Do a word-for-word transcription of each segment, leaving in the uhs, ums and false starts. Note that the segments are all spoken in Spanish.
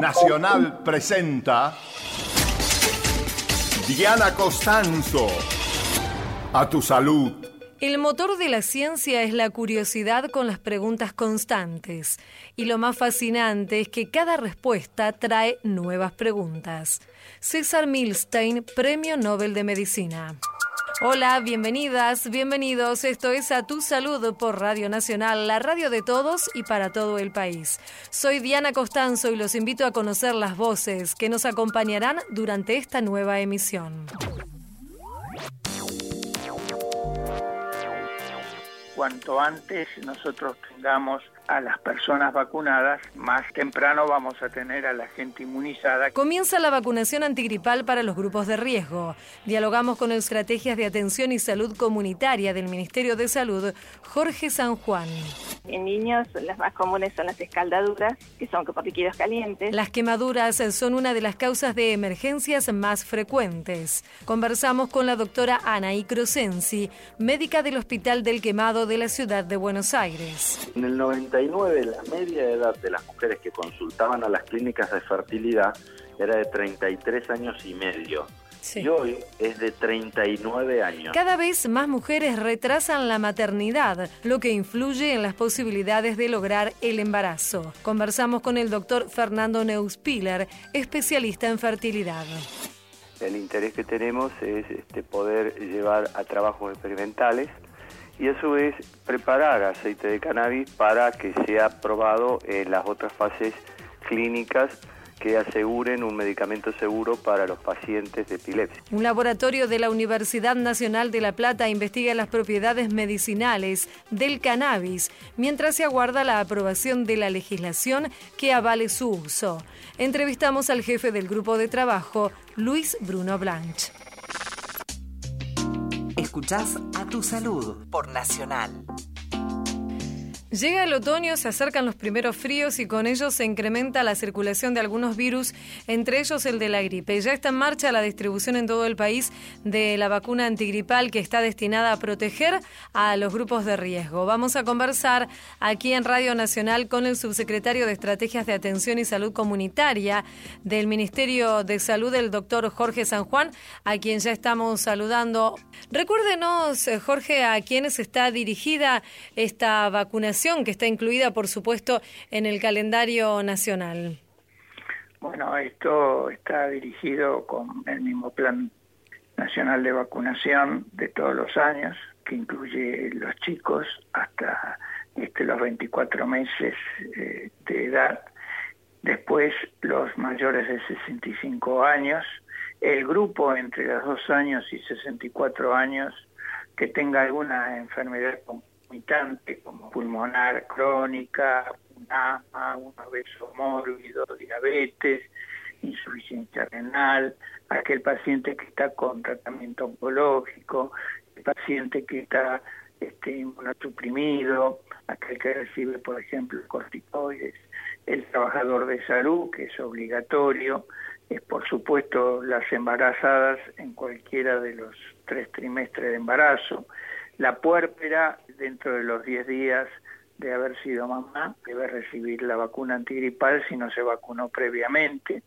Nacional presenta Diana Costanzo, A Tu Salud. El motor de la ciencia es la curiosidad con las preguntas constantes. Y lo más fascinante es que cada respuesta trae nuevas preguntas. César Milstein, Premio Nobel de Medicina. Hola, bienvenidas, bienvenidos. Esto es A Tu Salud por Radio Nacional, la radio de todos y para todo el país. Soy Diana Costanzo y los invito a conocer las voces que nos acompañarán durante esta nueva emisión. Cuanto antes nosotros tengamos a las personas vacunadas, más temprano vamos a tener a la gente inmunizada. Comienza la vacunación antigripal para los grupos de riesgo. Dialogamos con estrategias de atención y salud comunitaria del Ministerio de Salud, Jorge San Juan. En niños, las más comunes son las escaldaduras, que son por líquidos calientes. Las quemaduras son una de las causas de emergencias más frecuentes. Conversamos con la doctora Anahí Crocenzi, médica del Hospital del Quemado de la Ciudad de Buenos Aires. En el noventa y nueve la media edad de las mujeres que consultaban a las clínicas de fertilidad era de treinta y tres años y medio. Sí. Y hoy es de treinta y nueve años. Cada vez más mujeres retrasan la maternidad, lo que influye en las posibilidades de lograr el embarazo. Conversamos con el doctor Fernando Neuspiller, especialista en fertilidad. El interés que tenemos es este, poder llevar a trabajos experimentales y a su vez preparar aceite de cannabis para que sea probado en las otras fases clínicas que aseguren un medicamento seguro para los pacientes de epilepsia. Un laboratorio de la Universidad Nacional de La Plata investiga las propiedades medicinales del cannabis mientras se aguarda la aprobación de la legislación que avale su uso. Entrevistamos al jefe del grupo de trabajo, Luis Bruno-Blanch. Escuchás A Tu Salud por Nacional. Llega el otoño, se acercan los primeros fríos y con ellos se incrementa la circulación de algunos virus, entre ellos el de la gripe. Ya está en marcha la distribución en todo el país de la vacuna antigripal que está destinada a proteger a los grupos de riesgo. Vamos a conversar aquí en Radio Nacional con el subsecretario de Estrategias de Atención y Salud Comunitaria del Ministerio de Salud, el doctor Jorge San Juan, a quien ya estamos saludando. Recuérdenos, Jorge, a quiénes está dirigida esta vacunación, que está incluida, por supuesto, en el calendario nacional. Bueno, esto está dirigido con el mismo Plan Nacional de Vacunación de todos los años, que incluye los chicos hasta este, los veinticuatro meses eh, de edad, después los mayores de sesenta y cinco años, el grupo entre los dos años y sesenta y cuatro años que tenga alguna enfermedad complicada, como pulmonar crónica, un asma, un obeso mórbido, diabetes, insuficiencia renal, aquel paciente que está con tratamiento oncológico, el paciente que está este, inmunosuprimido, aquel que recibe, por ejemplo, corticoides, el trabajador de salud, que es obligatorio, es por supuesto las embarazadas en cualquiera de los tres trimestres de embarazo, la puérpera, dentro de los diez días de haber sido mamá, debe recibir la vacuna antigripal si no se vacunó previamente.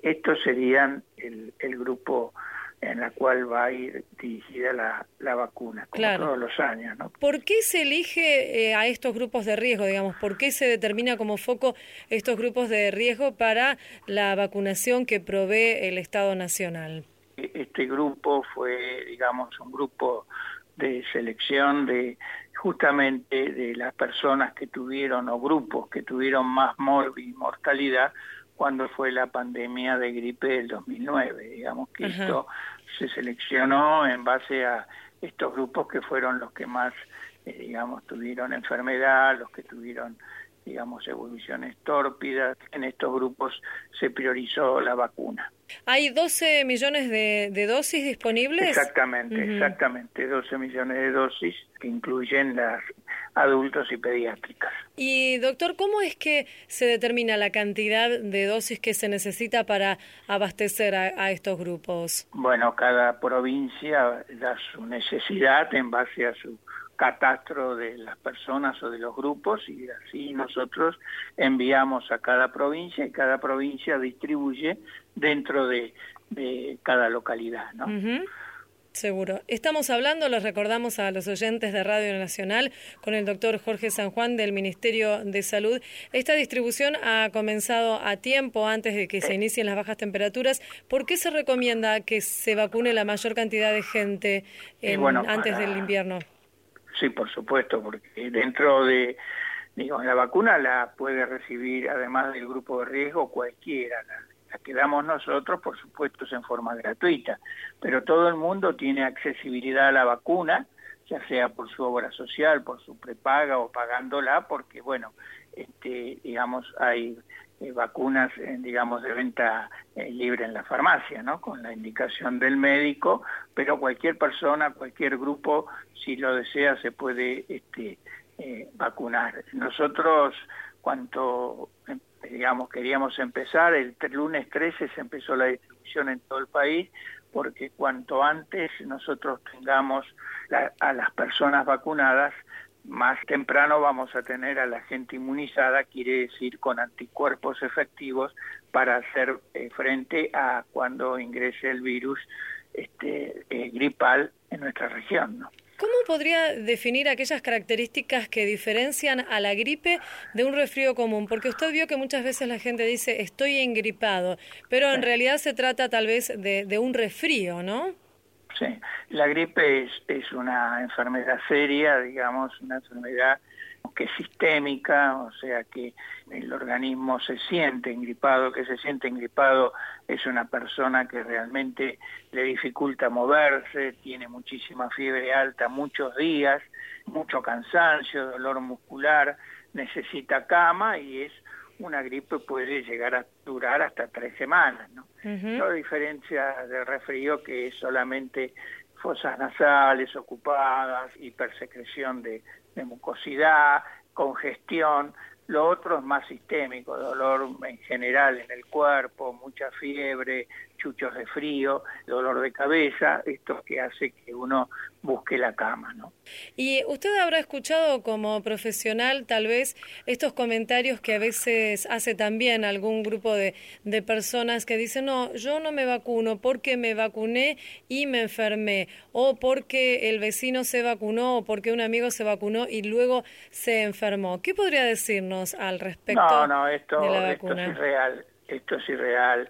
Estos serían el, el grupo en la cual va a ir dirigida la, la vacuna, como claro, todos los años, ¿no? ¿Por qué se elige eh, a estos grupos de riesgo, digamos? ¿Por qué se determina como foco estos grupos de riesgo para la vacunación que provee el Estado Nacional? Este grupo fue, digamos, un grupo de selección de justamente de las personas que tuvieron o grupos que tuvieron más morbi mortalidad cuando fue la pandemia de gripe del dos mil nueve, digamos que uh-huh. Esto se seleccionó en base a estos grupos que fueron los que más eh, digamos tuvieron enfermedad, los que tuvieron digamos evoluciones tórpidas. En estos grupos se priorizó la vacuna. ¿Hay doce millones de, de dosis disponibles? Exactamente, uh-huh. exactamente, doce millones de dosis que incluyen las adultos y pediátricas. Y doctor, ¿cómo es que se determina la cantidad de dosis que se necesita para abastecer a, a estos grupos? Bueno, cada provincia da su necesidad en base a su catastro de las personas o de los grupos, y así nosotros enviamos a cada provincia y cada provincia distribuye dentro de, de cada localidad, ¿no? Uh-huh. Seguro. Estamos hablando, los recordamos a los oyentes de Radio Nacional, con el doctor Jorge San Juan del Ministerio de Salud. Esta distribución ha comenzado a tiempo antes de que se inicien las bajas temperaturas. ¿Por qué se recomienda que se vacune la mayor cantidad de gente en, bueno, antes para... del invierno? Sí, por supuesto, porque dentro de, digamos, la vacuna la puede recibir, además del grupo de riesgo, cualquiera. La, la que damos nosotros, por supuesto, es en forma gratuita, pero todo el mundo tiene accesibilidad a la vacuna, ya sea por su obra social, por su prepaga o pagándola, porque, bueno, este, digamos, hay eh, vacunas, eh, digamos, de venta eh, libre en la farmacia, ¿no?, con la indicación del médico, pero cualquier persona, cualquier grupo, si lo desea, se puede este, eh, vacunar. Nosotros, cuanto, digamos, queríamos empezar, el lunes trece se empezó la distribución en todo el país, porque cuanto antes nosotros tengamos la, a las personas vacunadas, más temprano vamos a tener a la gente inmunizada, quiere decir con anticuerpos efectivos para hacer eh, frente a cuando ingrese el virus este, eh, gripal en nuestra región, ¿no? ¿Cómo podría definir aquellas características que diferencian a la gripe de un resfrío común? Porque usted vio que muchas veces la gente dice, estoy engripado, pero en realidad se trata tal vez de, de un resfrío, ¿no? Sí, la gripe es, es una enfermedad seria, digamos, una enfermedad que es sistémica, o sea que el organismo se siente engripado, que se siente engripado es una persona que realmente le dificulta moverse, tiene muchísima fiebre alta muchos días, mucho cansancio, dolor muscular, necesita cama y es una gripe puede llegar a durar hasta tres semanas, ¿no? Uh-huh. No diferencia del resfrío que es solamente fosas nasales ocupadas, hipersecreción de, de mucosidad, congestión. Lo otro es más sistémico, dolor en general en el cuerpo, mucha fiebre, chuchos de frío, dolor de cabeza, esto que hace que uno busque la cama, ¿no? Y usted habrá escuchado como profesional tal vez estos comentarios que a veces hace también algún grupo de, de personas que dicen, no, yo no me vacuno porque me vacuné y me enfermé, o porque el vecino se vacunó, o porque un amigo se vacunó y luego se enfermó. ¿Qué podría decirnos al respecto? No, no, esto, de la esto es irreal, esto es irreal.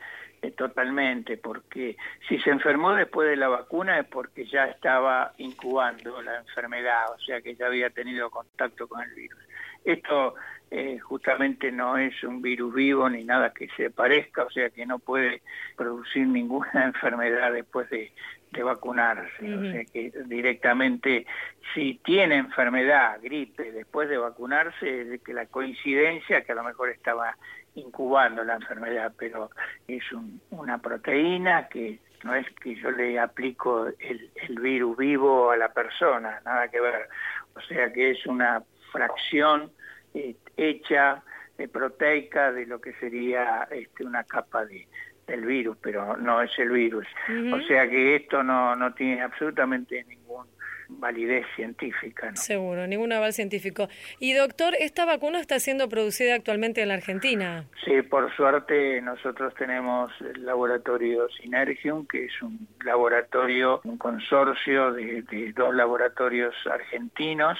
Totalmente, porque si se enfermó después de la vacuna es porque ya estaba incubando la enfermedad, o sea que ya había tenido contacto con el virus. Esto eh, justamente no es un virus vivo ni nada que se parezca, o sea que no puede producir ninguna enfermedad después de, de vacunarse. Uh-huh. O sea que directamente si tiene enfermedad, gripe, después de vacunarse, es de que la coincidencia que a lo mejor estaba incubando la enfermedad, pero es un, una proteína que no es que yo le aplico el, el virus vivo a la persona, nada que ver. O sea que es una fracción eh, hecha eh, proteica de lo que sería este, una capa de, del virus, pero no es el virus. Uh-huh. O sea que esto no, no tiene absolutamente ningún validez científica, ¿no? Seguro, ningún aval científico. Y doctor, ¿esta vacuna está siendo producida actualmente en la Argentina? Sí, por suerte nosotros tenemos el laboratorio Sinergium, que es un laboratorio, un consorcio de, de dos laboratorios argentinos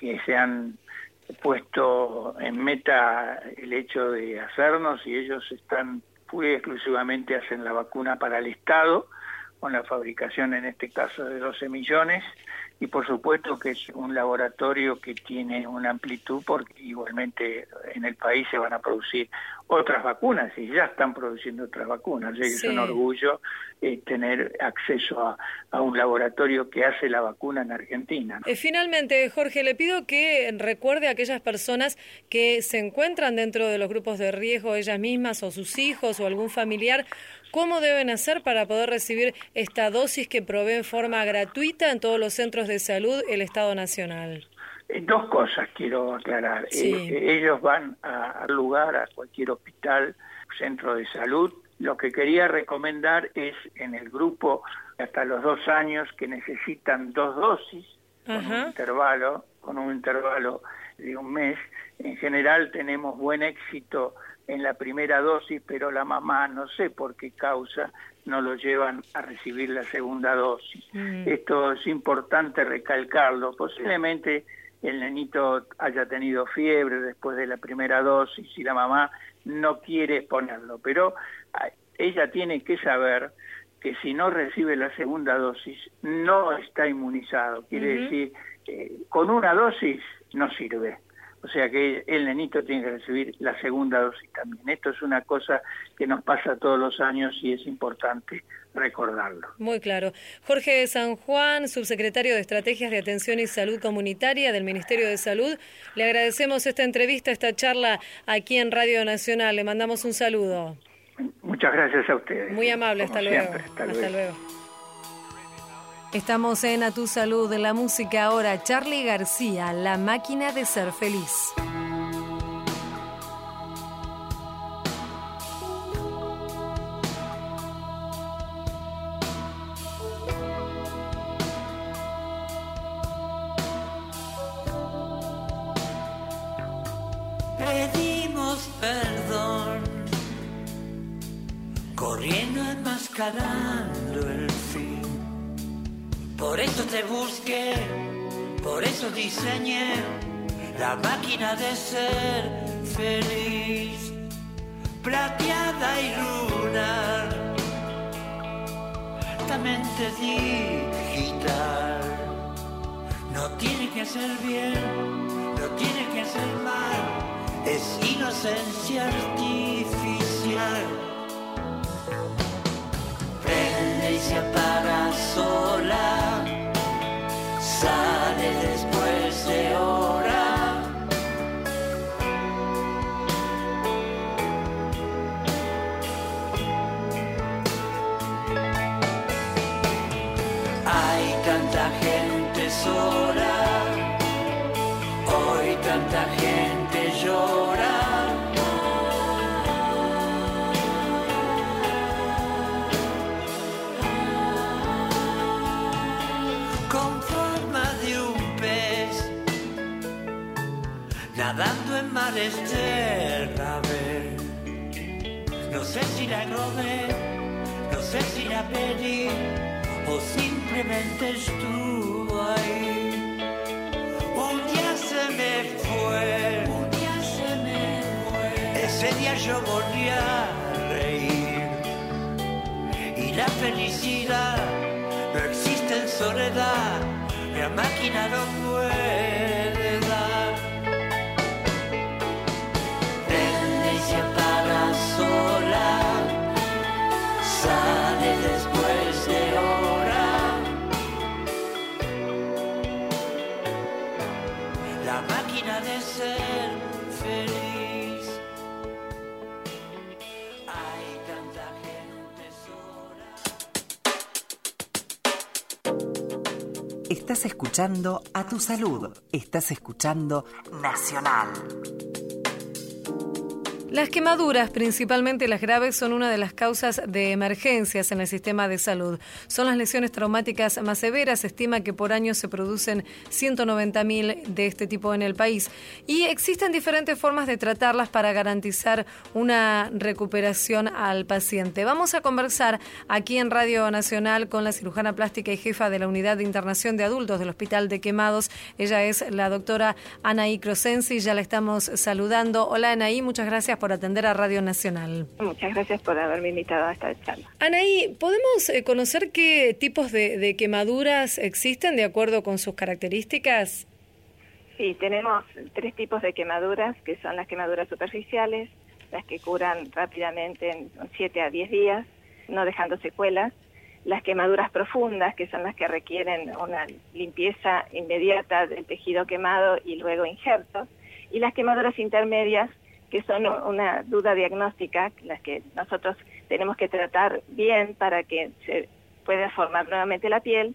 que se han puesto en meta el hecho de hacernos, y ellos están pura y exclusivamente hacen la vacuna para el Estado, con la fabricación en este caso de doce millones, y por supuesto que es un laboratorio que tiene una amplitud porque igualmente en el país se van a producir otras vacunas y ya están produciendo otras vacunas. Sí. Es un orgullo eh, tener acceso a, a un laboratorio que hace la vacuna en Argentina, ¿no? Finalmente, Jorge, le pido que recuerde a aquellas personas que se encuentran dentro de los grupos de riesgo, ellas mismas o sus hijos o algún familiar, ¿cómo deben hacer para poder recibir esta dosis que provee en forma gratuita en todos los centros de salud el Estado Nacional? Dos cosas quiero aclarar. Sí. Eh, ellos van a, a lugar, a cualquier hospital, centro de salud. Lo que quería recomendar es en el grupo hasta los dos años que necesitan dos dosis, con un intervalo, con un intervalo de un mes. En general tenemos buen éxito en la primera dosis, pero la mamá, no sé por qué causa, no lo llevan a recibir la segunda dosis. Mm. Esto es importante recalcarlo. Posiblemente el nenito haya tenido fiebre después de la primera dosis y la mamá no quiere ponerlo, pero ella tiene que saber que si no recibe la segunda dosis no está inmunizado. Quiere uh-huh. decir, eh, con una dosis no sirve. O sea que el nenito tiene que recibir la segunda dosis también. Esto es una cosa que nos pasa todos los años y es importante recordarlo. Muy claro. Jorge San Juan, subsecretario de Estrategias de Atención y Salud Comunitaria del Ministerio de Salud, le agradecemos esta entrevista, esta charla aquí en Radio Nacional. Le mandamos un saludo. Muchas gracias a ustedes. Muy amable, hasta luego. Siempre, hasta luego. Hasta luego. Estamos en A Tu Salud, en la música ahora, Charly García, La Máquina de Ser Feliz. Pedimos perdón, corriendo enmascarando el fin. Por eso te busqué, por eso diseñé la máquina de ser feliz, plateada y lunar, altamente digital. No tiene que ser bien, no tiene que ser mal, es inocencia artificial. Prende y se apaga sola, sale después de hora. Hay tanta gente sola, hoy tanta gente llora. Nadando en mares de rabel. No sé si la robé, no sé si la pedí, o simplemente estuvo ahí. Un día se me fue, un día se me fue. Ese día yo volví a reír. Y la felicidad no existe en soledad, la máquina no puede dar. Sola, sale después de hora. La máquina de ser feliz. Hay tanta gente sola. Estás escuchando A Tu Salud. Estás escuchando Nacional. Las quemaduras, principalmente las graves, son una de las causas de emergencias en el sistema de salud. Son las lesiones traumáticas más severas. Se estima que por año se producen ciento noventa mil de este tipo en el país. Y existen diferentes formas de tratarlas para garantizar una recuperación al paciente. Vamos a conversar aquí en Radio Nacional con la cirujana plástica y jefa de la Unidad de Internación de Adultos del Hospital de Quemados. Ella es la doctora Anahí Crocenzi. Ya la estamos saludando. Hola, Anahí, muchas gracias por atender a Radio Nacional. Muchas gracias por haberme invitado a esta charla. Anahí, ¿podemos conocer qué tipos de, de quemaduras existen de acuerdo con sus características? Sí, tenemos tres tipos de quemaduras, que son las quemaduras superficiales, las que curan rápidamente en siete a diez días, no dejando secuelas, las quemaduras profundas, que son las que requieren una limpieza inmediata del tejido quemado y luego injertos, y las quemaduras intermedias, que son una duda diagnóstica, las que nosotros tenemos que tratar bien para que se pueda formar nuevamente la piel,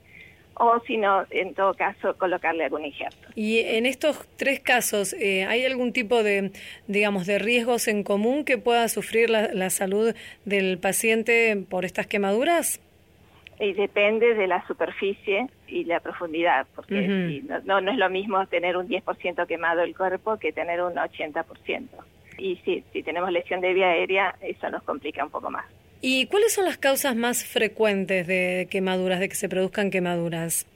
o si no, en todo caso, colocarle algún injerto. Y en estos tres casos, eh, ¿hay algún tipo de, digamos, de riesgos en común que pueda sufrir la, la salud del paciente por estas quemaduras? Y depende de la superficie y la profundidad, porque uh-huh. si no, no, no es lo mismo tener un diez por ciento quemado el cuerpo que tener un ochenta por ciento. Y sí, si tenemos lesión de vía aérea, eso nos complica un poco más. ¿Y cuáles son las causas más frecuentes de quemaduras, de que se produzcan quemaduras?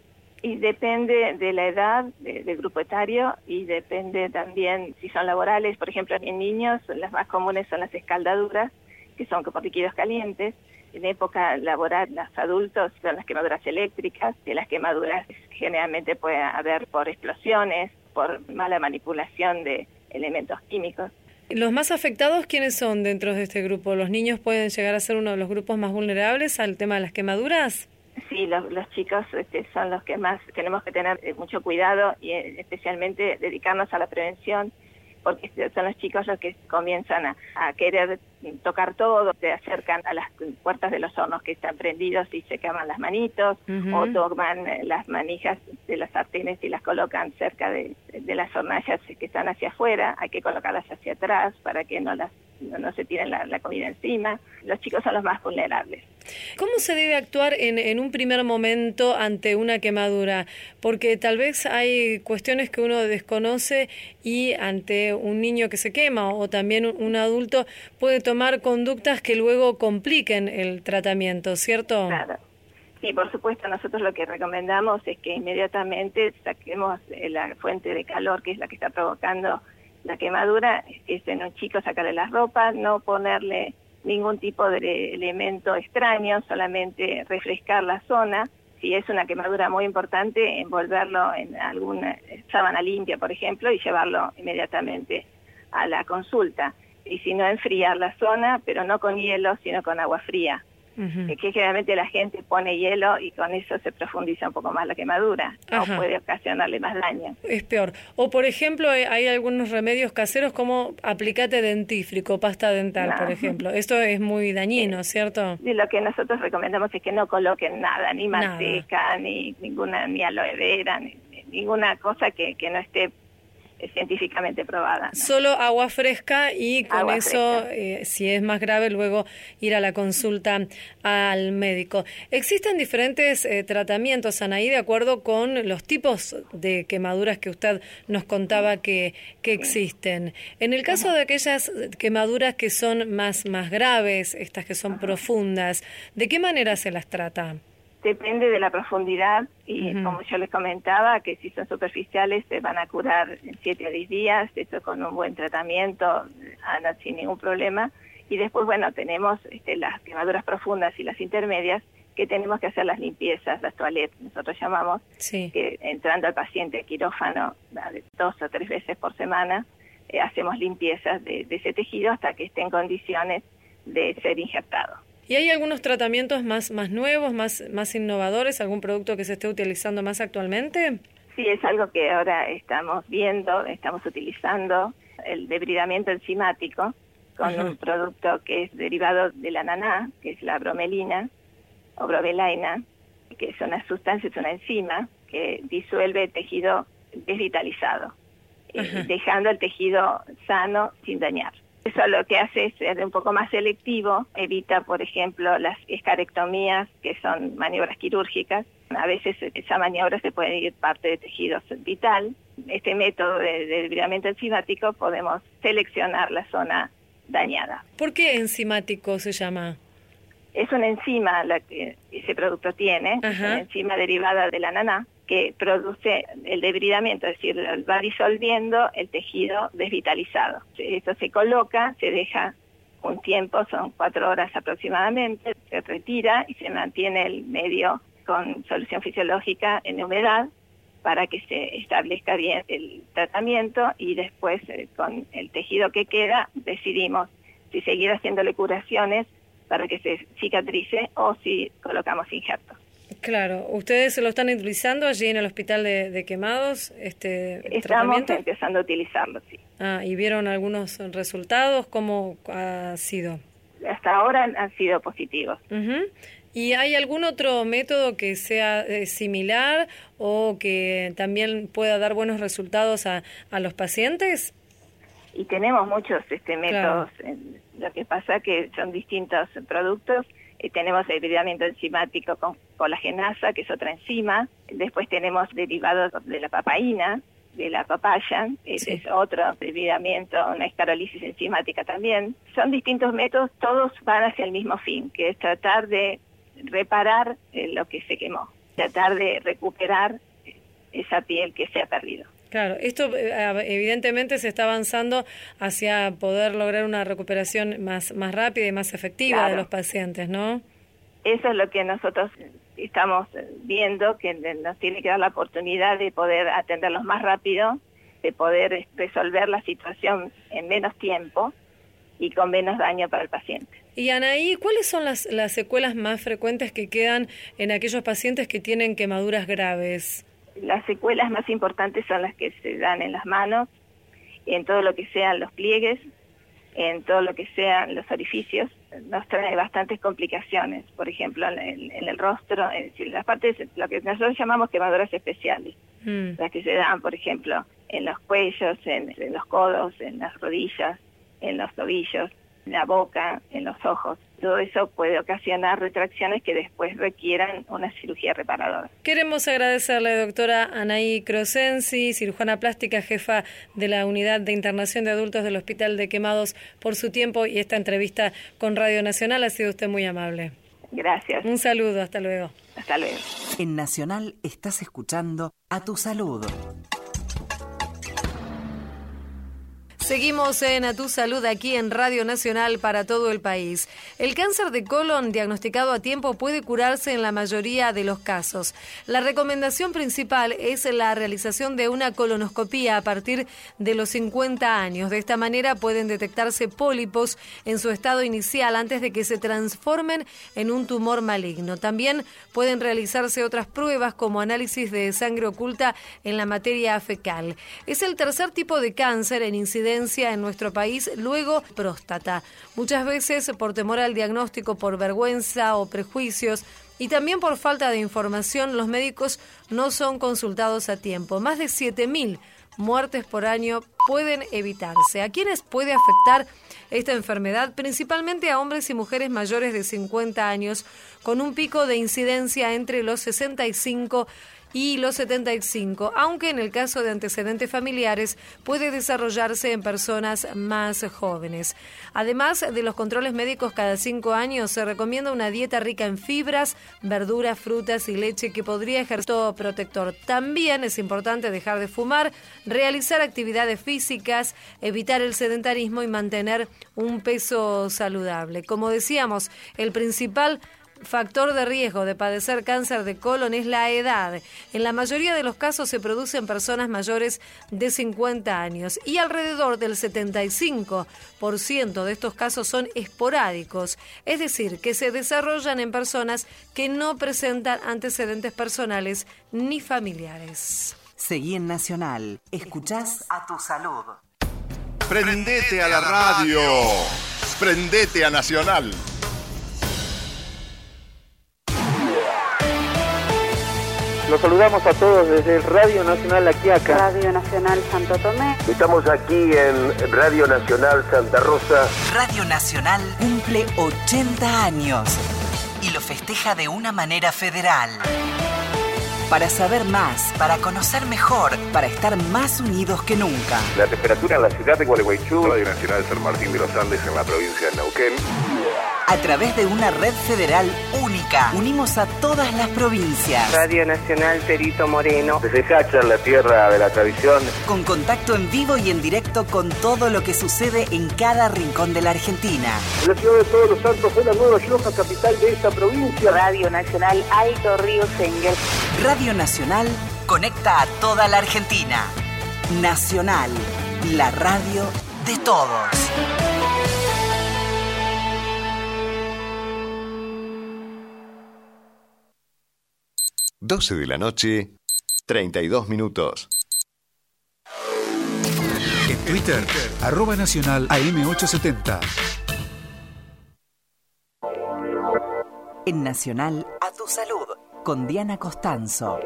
Y depende de la edad, de, del grupo etario, y depende también si son laborales. Por ejemplo, en niños las más comunes son las escaldaduras, que son por líquidos calientes. En época laboral, los adultos son las quemaduras eléctricas, que las quemaduras generalmente pueden haber por explosiones, por mala manipulación de elementos químicos. ¿Los más afectados quiénes son dentro de este grupo? ¿Los niños pueden llegar a ser uno de los grupos más vulnerables al tema de las quemaduras? Sí, los, los chicos este, son los que más tenemos que tener mucho cuidado y especialmente dedicarnos a la prevención, porque son los chicos los que comienzan a, a querer tocar todo, se acercan a las puertas de los hornos que están prendidos y se queman las manitos, uh-huh. o toman las manijas de las sartenes y las colocan cerca de, de las hornallas que están hacia afuera. Hay que colocarlas hacia atrás para que no las no, no se tiren la, la comida encima. Los chicos son los más vulnerables. ¿Cómo se debe actuar en, en un primer momento ante una quemadura? Porque tal vez hay cuestiones que uno desconoce y ante un niño que se quema o también un adulto puede tomar conductas que luego compliquen el tratamiento, ¿cierto? Claro. Sí, por supuesto, nosotros lo que recomendamos es que inmediatamente saquemos la fuente de calor que es la que está provocando la quemadura. Es en un chico sacarle las ropas, no ponerle ningún tipo de elemento extraño, solamente refrescar la zona. Si es una quemadura muy importante, envolverlo en alguna sábana limpia, por ejemplo, y llevarlo inmediatamente a la consulta. Y si no, enfriar la zona, pero no con hielo, sino con agua fría. Uh-huh. Que generalmente la gente pone hielo y con eso se profundiza un poco más la quemadura, Ajá. o puede ocasionarle más daño. Es peor. O por ejemplo, hay, hay algunos remedios caseros como aplicate dentífrico, pasta dental, no. por ejemplo. Esto es muy dañino, sí. ¿cierto? Y lo que nosotros recomendamos es que no coloquen nada, ni manteca, nada. ni ninguna ni aloe vera, ni, ni ninguna cosa que, que no esté científicamente probada, ¿no? Solo agua fresca y con agua eso, eh, si es más grave, luego ir a la consulta al médico. Existen diferentes eh, tratamientos, Anahí, de acuerdo con los tipos de quemaduras que usted nos contaba que, que existen. En el caso de aquellas quemaduras que son más, más graves, estas que son Ajá. profundas, ¿de qué manera se las trata? Depende de la profundidad y uh-huh. como yo les comentaba, que si son superficiales se van a curar en siete a diez días, esto con un buen tratamiento, andan sin ningún problema. Y después, bueno, tenemos este, las quemaduras profundas y las intermedias, que tenemos que hacer las limpiezas, las toilettes, nosotros llamamos, sí. que entrando al paciente al quirófano dos o tres veces por semana, eh, hacemos limpiezas de, de ese tejido hasta que esté en condiciones de ser injertado. ¿Y hay algunos tratamientos más más nuevos, más más innovadores, algún producto que se esté utilizando más actualmente? Sí, es algo que ahora estamos viendo, estamos utilizando el debridamiento enzimático con Ajá. un producto que es derivado de la ananá, que es la bromelina o bromelaina, que es una sustancia, es una enzima que disuelve el tejido desvitalizado, eh, dejando el tejido sano sin dañar. Eso lo que hace es ser un poco más selectivo, evita, por ejemplo, las escarectomías, que son maniobras quirúrgicas. A veces esa maniobra se puede ir parte de tejidos vital. Este método de debridamiento enzimático podemos seleccionar la zona dañada. ¿Por qué enzimático se llama? Es una enzima la que ese producto tiene, Ajá. es una enzima derivada de la ananá, que produce el debridamiento, es decir, va disolviendo el tejido desvitalizado. Esto se coloca, se deja un tiempo, son cuatro horas aproximadamente, se retira y se mantiene el medio con solución fisiológica en humedad para que se establezca bien el tratamiento y después eh, con el tejido que queda decidimos si seguir haciéndole curaciones para que se cicatrice o si colocamos injertos. Claro, ¿ustedes lo están utilizando allí en el Hospital de, de Quemados? Este Estamos tratamiento? empezando a utilizarlo, sí. Ah, ¿y vieron algunos resultados? ¿Cómo ha sido? Hasta ahora han sido positivos. Uh-huh. ¿Y hay algún otro método que sea eh, similar o que también pueda dar buenos resultados a, a los pacientes? Y tenemos muchos este métodos. Claro. Lo que pasa que son distintos productos. Eh, tenemos el bridamiento enzimático con colagenasa, que es otra enzima. Después tenemos derivados de la papaína, de la papaya, ese sí. es otro bridamiento, una escarolisis enzimática también. Son distintos métodos, todos van hacia el mismo fin, que es tratar de reparar eh, lo que se quemó, tratar de recuperar esa piel que se ha perdido. Claro, esto evidentemente se está avanzando hacia poder lograr una recuperación más, más rápida y más efectiva claro. de los pacientes, ¿no? Eso es lo que nosotros estamos viendo, que nos tiene que dar la oportunidad de poder atenderlos más rápido, de poder resolver la situación en menos tiempo y con menos daño para el paciente. Y Anahí, ¿cuáles son las, las secuelas más frecuentes que quedan en aquellos pacientes que tienen quemaduras graves? Las secuelas más importantes son las que se dan en las manos, en todo lo que sean los pliegues, en todo lo que sean los orificios. Nos trae bastantes complicaciones, por ejemplo, en, en el rostro, es decir, las partes, lo que nosotros llamamos quemaduras especiales, mm. las que se dan, por ejemplo, en los cuellos, en, en los codos, en las rodillas, en los tobillos, en la boca, en los ojos. Todo eso puede ocasionar retracciones que después requieran una cirugía reparadora. Queremos agradecerle, doctora Anahí Crocenzi, cirujana plástica, jefa de la Unidad de Internación de Adultos del Hospital de Quemados, por su tiempo y esta entrevista con Radio Nacional. Ha sido usted muy amable. Gracias. Un saludo, hasta luego. Hasta luego. En Nacional estás escuchando A Tu Salud. Seguimos en A Tu Salud aquí en Radio Nacional para todo el país. El cáncer de colon diagnosticado a tiempo puede curarse en la mayoría de los casos. La recomendación principal es la realización de una colonoscopía a partir de los cincuenta años. De esta manera pueden detectarse pólipos en su estado inicial antes de que se transformen en un tumor maligno. También pueden realizarse otras pruebas como análisis de sangre oculta en la materia fecal. Es el tercer tipo de cáncer en incidencia en nuestro país, luego próstata. Muchas veces por temor al diagnóstico, por vergüenza o prejuicios, y también por falta de información, los médicos no son consultados a tiempo. Más de siete mil muertes por año pueden evitarse. ¿A quiénes puede afectar esta enfermedad? Principalmente a hombres y mujeres mayores de cincuenta años, con un pico de incidencia entre los sesenta y cinco y los setenta y cinco, aunque en el caso de antecedentes familiares puede desarrollarse en personas más jóvenes. Además de los controles médicos cada cinco años, se recomienda una dieta rica en fibras, verduras, frutas y leche que podría ejercer todo protector. También es importante dejar de fumar, realizar actividades físicas, evitar el sedentarismo y mantener un peso saludable. Como decíamos, el principal factor de riesgo de padecer cáncer de colon es la edad. En la mayoría de los casos se produce en personas mayores de cincuenta años y alrededor del setenta y cinco por ciento de estos casos son esporádicos, es decir, que se desarrollan en personas que no presentan antecedentes personales ni familiares. Seguí en Nacional. Escuchás A Tu Salud. Prendete a la radio. Prendete a Nacional. Los saludamos a todos desde Radio Nacional aquí acá. Radio Nacional Santo Tomé. Estamos aquí en Radio Nacional Santa Rosa. Radio Nacional cumple ochenta años y lo festeja de una manera federal. Para saber más, para conocer mejor, para estar más unidos que nunca. La temperatura en la ciudad de Gualeguaychú. Radio Nacional San Martín de los Andes en la provincia de Neuquén. A través de una red federal única, unimos a todas las provincias. Radio Nacional Perito Moreno. Desde Cacha, la tierra de la tradición. Con contacto en vivo y en directo con todo lo que sucede en cada rincón de la Argentina. La ciudad de Todos los Santos fue la nueva Rioja, capital de esta provincia. Radio Nacional Alto Río Sengel. Radio Nacional conecta a toda la Argentina. Nacional, la radio de todos. doce de la noche, treinta y dos minutos. En Twitter, arroba nacional A M ocho setenta. En Nacional, A Tu Salud, con Diana Costanzo.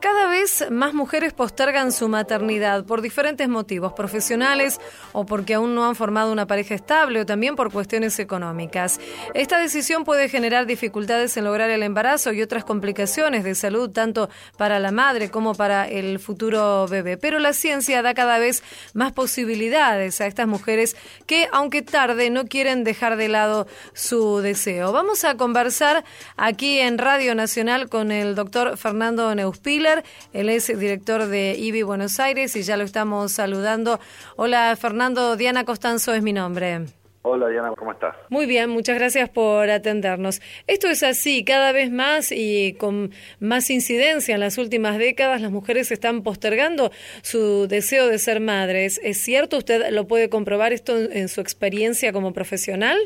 Cada vez vez más mujeres postergan su maternidad por diferentes motivos profesionales o porque aún no han formado una pareja estable o también por cuestiones económicas. Esta decisión puede generar dificultades en lograr el embarazo y otras complicaciones de salud tanto para la madre como para el futuro bebé. Pero la ciencia da cada vez más posibilidades a estas mujeres que, aunque tarde, no quieren dejar de lado su deseo. Vamos a conversar aquí en Radio Nacional con el doctor Fernando Neuspiller. Él es director de I V I Buenos Aires y ya lo estamos saludando. Hola, Fernando. Diana Costanzo es mi nombre. Hola, Diana, ¿cómo estás? Muy bien, muchas gracias por atendernos. Esto es así, cada vez más y con más incidencia en las últimas décadas, las mujeres están postergando su deseo de ser madres. ¿Es cierto? ¿Usted lo puede comprobar esto en su experiencia como profesional?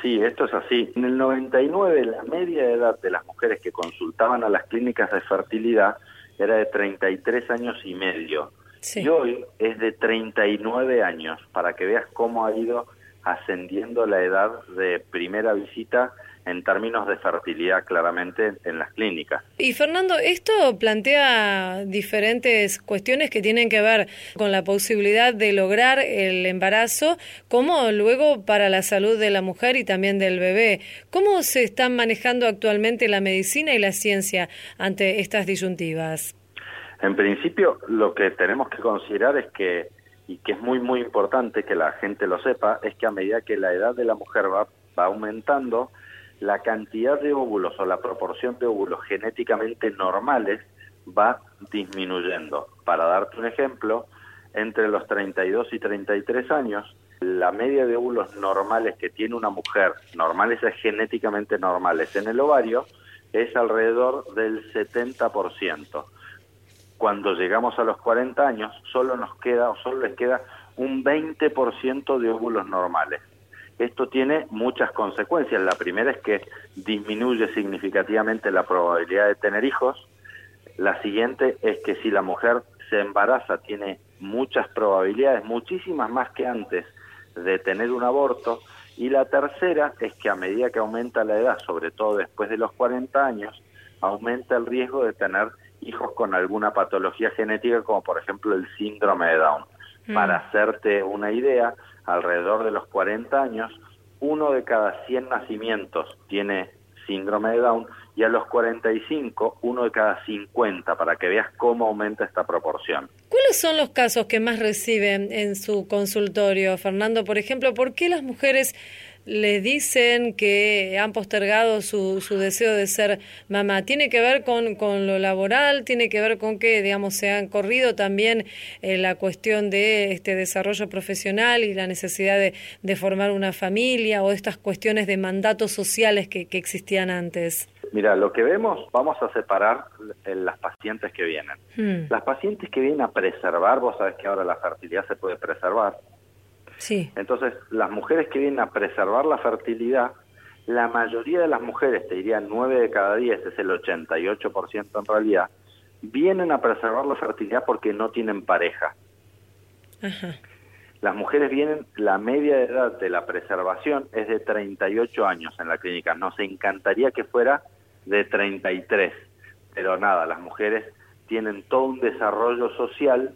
Sí, esto es así. En el noventa y nueve, la media edad de las mujeres que consultaban a las clínicas de fertilidad era de treinta y tres años y medio. Sí. Y hoy es de treinta y nueve años, para que veas cómo ha ido ascendiendo la edad de primera visita en términos de fertilidad, claramente, en las clínicas. Y Fernando, esto plantea diferentes cuestiones que tienen que ver con la posibilidad de lograr el embarazo, como luego para la salud de la mujer y también del bebé. ¿Cómo se están manejando actualmente la medicina y la ciencia ante estas disyuntivas? En principio, lo que tenemos que considerar es que y que es muy muy importante que la gente lo sepa, es que a medida que la edad de la mujer va, va aumentando, la cantidad de óvulos o la proporción de óvulos genéticamente normales va disminuyendo. Para darte un ejemplo, entre los treinta y dos y treinta y tres años, la media de óvulos normales que tiene una mujer, normales es genéticamente normales, en el ovario, es alrededor del setenta por ciento. Cuando llegamos a los cuarenta años, solo nos queda o solo les queda un veinte por ciento de óvulos normales. Esto tiene muchas consecuencias. La primera es que disminuye significativamente la probabilidad de tener hijos. La siguiente es que si la mujer se embaraza, tiene muchas probabilidades, muchísimas más que antes, de tener un aborto. Y la tercera es que a medida que aumenta la edad, sobre todo después de los cuarenta años, aumenta el riesgo de tener hijos con alguna patología genética, como por ejemplo el síndrome de Down. Mm. Para hacerte una idea, alrededor de los cuarenta años, uno de cada cien nacimientos tiene síndrome de Down, y a los cuarenta y cinco, uno de cada cincuenta, para que veas cómo aumenta esta proporción. ¿Cuáles son los casos que más reciben en su consultorio, Fernando? Por ejemplo, ¿por qué las mujeres les dicen que han postergado su, su deseo de ser mamá? ¿Tiene que ver con, con lo laboral? ¿Tiene que ver con que, digamos, se han corrido también eh, la cuestión de este desarrollo profesional y la necesidad de, de formar una familia o estas cuestiones de mandatos sociales que, que existían antes? Mira, lo que vemos, vamos a separar en las pacientes que vienen. Hmm. Las pacientes que vienen a preservar, vos sabés que ahora la fertilidad se puede preservar. Sí. Entonces, las mujeres que vienen a preservar la fertilidad, la mayoría de las mujeres, te diría nueve de cada diez, es el ochenta y ocho por ciento en realidad, vienen a preservar la fertilidad porque no tienen pareja. Ajá. Las mujeres vienen, la media de edad de la preservación es de treinta y ocho años en la clínica. Nos encantaría que fuera de treinta y tres, pero nada, las mujeres tienen todo un desarrollo social.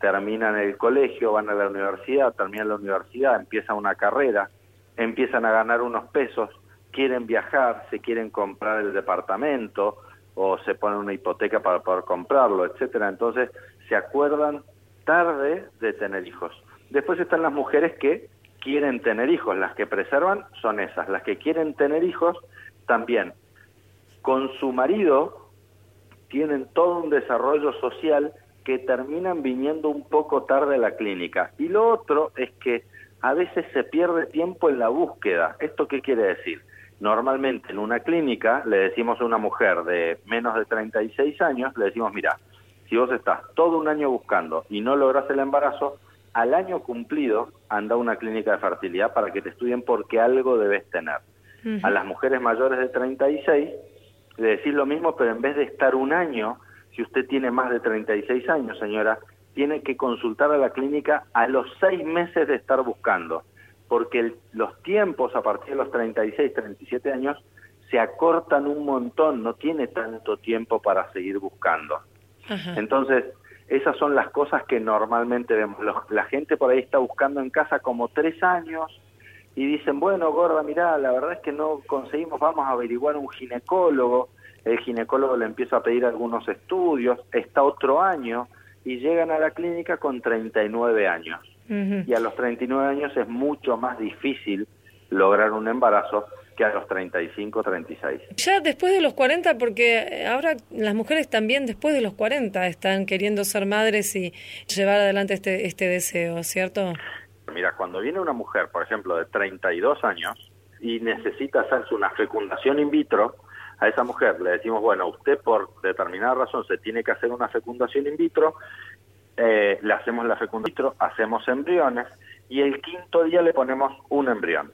Terminan el colegio, van a la universidad, terminan la universidad, empiezan una carrera, empiezan a ganar unos pesos, quieren viajar, se quieren comprar el departamento o se ponen una hipoteca para poder comprarlo, etcétera. Entonces se acuerdan tarde de tener hijos. Después están las mujeres que quieren tener hijos, las que preservan son esas, las que quieren tener hijos también. Con su marido tienen todo un desarrollo social que terminan viniendo un poco tarde a la clínica. Y lo otro es que a veces se pierde tiempo en la búsqueda. ¿Esto qué quiere decir? Normalmente en una clínica le decimos a una mujer de menos de treinta y seis años, le decimos, mira, si vos estás todo un año buscando y no lográs el embarazo, al año cumplido anda a una clínica de fertilidad para que te estudien porque algo debes tener. Uh-huh. A las mujeres mayores de treinta y seis le decís lo mismo, pero en vez de estar un año, si usted tiene más de treinta y seis años, señora, tiene que consultar a la clínica a los seis meses de estar buscando, porque el, los tiempos a partir de los treinta y seis, treinta y siete años se acortan un montón, no tiene tanto tiempo para seguir buscando. Ajá. Entonces, esas son las cosas que normalmente vemos. Los, la gente por ahí está buscando en casa como tres años y dicen, bueno, gorda, mirá, la verdad es que no conseguimos, vamos a averiguar un ginecólogo. El ginecólogo le empieza a pedir algunos estudios, está otro año, y llegan a la clínica con treinta y nueve años. Uh-huh. Y a los treinta y nueve años es mucho más difícil lograr un embarazo que a los treinta y cinco, treinta y seis. Ya después de los cuarenta, porque ahora las mujeres también después de los cuarenta están queriendo ser madres y llevar adelante este, este deseo, ¿cierto? Mira, cuando viene una mujer, por ejemplo, de treinta y dos años y necesita hacerse una fecundación in vitro, a esa mujer le decimos, bueno, usted por determinada razón se tiene que hacer una fecundación in vitro, eh, le hacemos la fecundación in vitro, hacemos embriones y el quinto día le ponemos un embrión.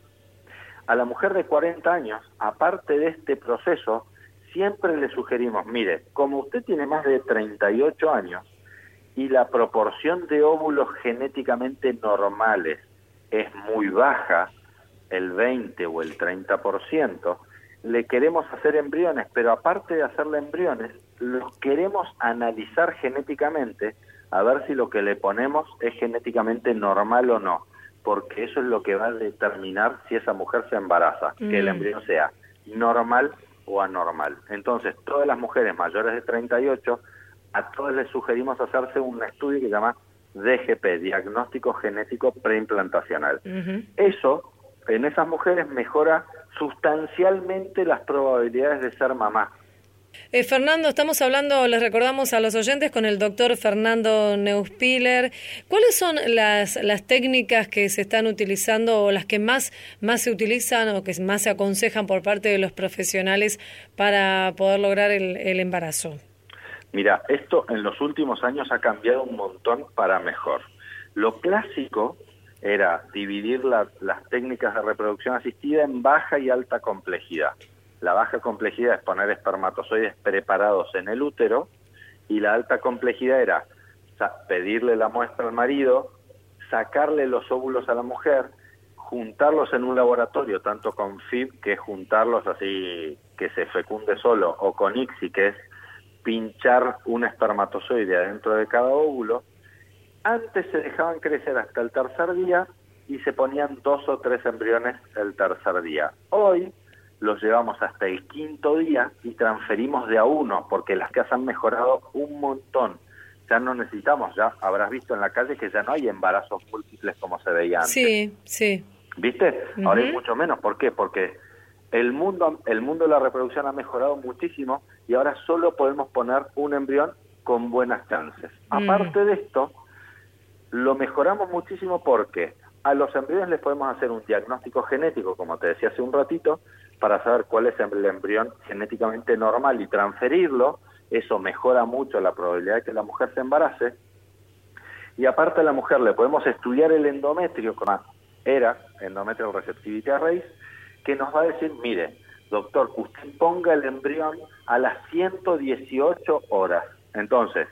A la mujer de cuarenta años, aparte de este proceso, siempre le sugerimos, mire, como usted tiene más de treinta y ocho años y la proporción de óvulos genéticamente normales es muy baja, el veinte o el treinta por ciento, le queremos hacer embriones, pero aparte de hacerle embriones, los queremos analizar genéticamente a ver si lo que le ponemos es genéticamente normal o no, porque eso es lo que va a determinar si esa mujer se embaraza, mm. que el embrión sea normal o anormal. Entonces, todas las mujeres mayores de treinta y ocho, a todas les sugerimos hacerse un estudio que se llama D G P, Diagnóstico Genético Preimplantacional. Mm-hmm. Eso, en esas mujeres, mejora sustancialmente las probabilidades de ser mamá. Eh, Fernando, estamos hablando, les recordamos a los oyentes, con el doctor Fernando Neuspiller. ¿Cuáles son las, las técnicas que se están utilizando o las que más, más se utilizan o que más se aconsejan por parte de los profesionales para poder lograr el, el embarazo? Mira, esto en los últimos años ha cambiado un montón para mejor. Lo clásico era dividir la, las técnicas de reproducción asistida en baja y alta complejidad. La baja complejidad es poner espermatozoides preparados en el útero y la alta complejidad era pedirle la muestra al marido, sacarle los óvulos a la mujer, juntarlos en un laboratorio, tanto con F I V, que es juntarlos así que se fecunde solo, o con I C S I, que es pinchar un espermatozoide adentro de cada óvulo. Antes se dejaban crecer hasta el tercer día y se ponían dos o tres embriones el tercer día. Hoy los llevamos hasta el quinto día y transferimos de a uno, porque las casas han mejorado un montón. Ya no necesitamos, ya habrás visto en la calle que ya no hay embarazos múltiples como se veía antes. Sí, sí. ¿Viste? Uh-huh. Ahora hay mucho menos. ¿Por qué? Porque el mundo, el mundo de la reproducción ha mejorado muchísimo y ahora solo podemos poner un embrión con buenas chances. Uh-huh. Aparte de esto, lo mejoramos muchísimo porque a los embriones les podemos hacer un diagnóstico genético, como te decía hace un ratito, para saber cuál es el embrión genéticamente normal y transferirlo. Eso mejora mucho la probabilidad de que la mujer se embarace. Y aparte a la mujer le podemos estudiar el endometrio con E R A, endometrial receptivity arrays, que nos va a decir, mire, doctor, usted ponga el embrión a las ciento dieciocho horas. Entonces,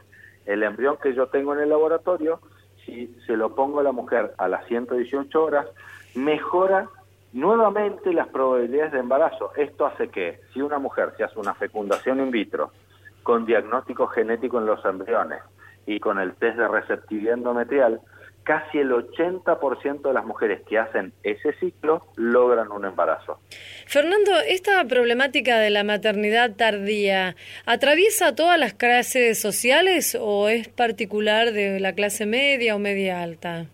el embrión que yo tengo en el laboratorio, si se lo pongo a la mujer a las ciento dieciocho horas, mejora nuevamente las probabilidades de embarazo. Esto hace que, si una mujer se hace una fecundación in vitro con diagnóstico genético en los embriones y con el test de receptividad endometrial, casi el ochenta por ciento de las mujeres que hacen ese ciclo logran un embarazo. Fernando, esta problemática de la maternidad tardía, ¿atraviesa todas las clases sociales o es particular de la clase media o media alta?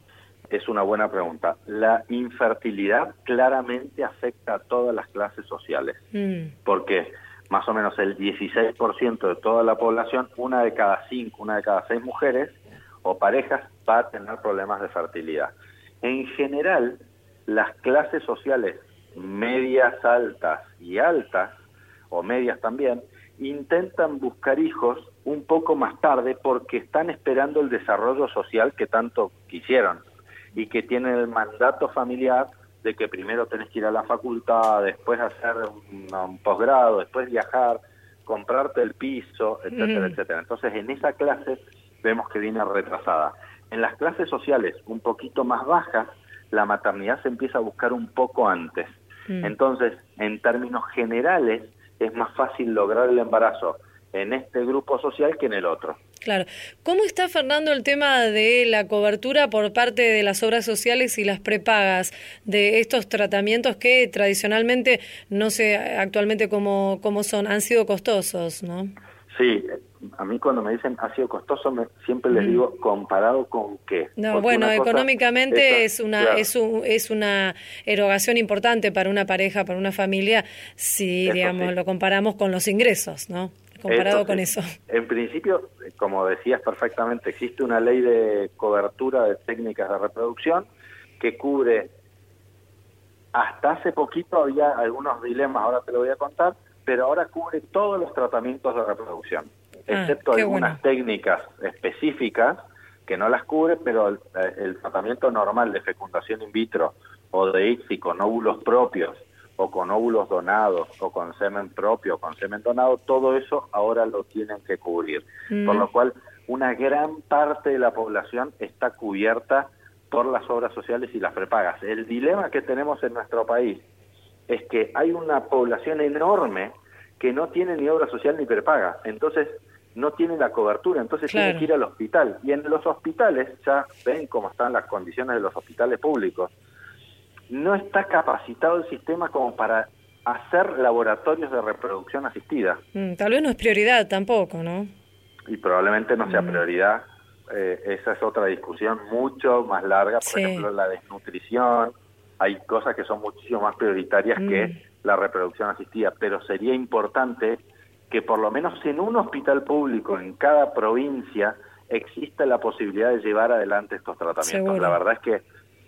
Es una buena pregunta. La infertilidad claramente afecta a todas las clases sociales, mm. porque más o menos el dieciséis por ciento de toda la población, una de cada cinco, una de cada seis mujeres o parejas va a tener problemas de fertilidad. En general, las clases sociales medias altas y altas, o medias también, intentan buscar hijos un poco más tarde porque están esperando el desarrollo social que tanto quisieron y que tienen el mandato familiar de que primero tenés que ir a la facultad, después hacer un, un posgrado, después viajar, comprarte el piso, etcétera, mm. etcétera. Entonces, en esa clase vemos que viene retrasada. En las clases sociales un poquito más bajas, la maternidad se empieza a buscar un poco antes. Mm. Entonces, en términos generales, es más fácil lograr el embarazo en este grupo social que en el otro. Claro. ¿Cómo está, Fernando, el tema de la cobertura por parte de las obras sociales y las prepagas de estos tratamientos que tradicionalmente, no sé actualmente cómo, cómo son, han sido costosos, ¿no? Sí, a mí cuando me dicen ha sido costoso, me, siempre les digo, ¿comparado con qué? No, porque bueno, económicamente es una claro. es un, es una erogación importante para una pareja, para una familia, si eso digamos sí. lo comparamos con los ingresos, ¿no? Comparado Esto, con en, eso. En principio, como decías perfectamente, existe una ley de cobertura de técnicas de reproducción que cubre, hasta hace poquito había algunos dilemas, ahora te lo voy a contar, pero ahora cubre todos los tratamientos de reproducción, ah, excepto algunas bueno. técnicas específicas que no las cubre, pero el, el tratamiento normal de fecundación in vitro o de I C S I con óvulos propios, o con óvulos donados, o con semen propio, con semen donado, todo eso ahora lo tienen que cubrir. Mm. Por lo cual, una gran parte de la población está cubierta por las obras sociales y las prepagas. El dilema que tenemos en nuestro país es que hay una población enorme que no tiene ni obra social ni prepaga, entonces no tiene la cobertura, entonces claro. tiene que ir al hospital. Y en los hospitales, ya ven cómo están las condiciones de los hospitales públicos, no está capacitado el sistema como para hacer laboratorios de reproducción asistida. Mm, tal vez no es prioridad tampoco, ¿no? Y probablemente no sea mm. prioridad. Eh, esa es otra discusión mucho más larga. Por sí. ejemplo, la desnutrición. Hay cosas que son muchísimo más prioritarias mm. que la reproducción asistida. Pero sería importante que por lo menos en un hospital público, en cada provincia, exista la posibilidad de llevar adelante estos tratamientos. Seguro. La verdad es que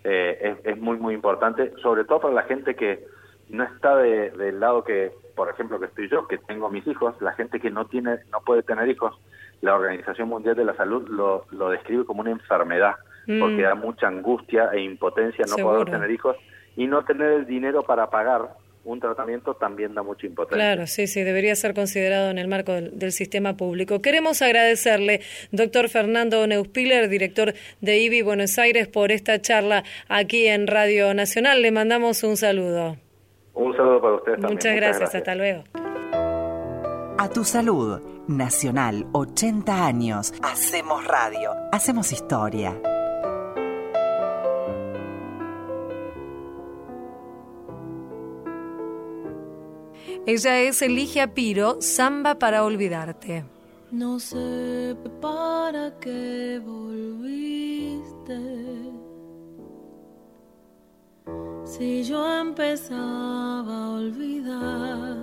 Eh, es, es muy, muy importante, sobre todo para la gente que no está de, del lado que, por ejemplo, que estoy yo, que tengo mis hijos, la gente que no tiene, no puede tener hijos. La Organización Mundial de la Salud lo, lo describe como una enfermedad, mm. porque da mucha angustia e impotencia no Seguro. Poder tener hijos y no tener el dinero para pagar un tratamiento también da mucha impotencia. Claro, sí, sí, debería ser considerado en el marco del, del sistema público. Queremos agradecerle, doctor Fernando Neuspiller, director de I V I Buenos Aires, por esta charla aquí en Radio Nacional. Le mandamos un saludo. Un saludo para ustedes también. Muchas gracias, Muchas gracias. Hasta luego. A tu salud, Nacional, ochenta años. Hacemos radio, hacemos historia. Ella es Ligia Piro, Samba para olvidarte. No sé para qué volviste, si yo empezaba a olvidar.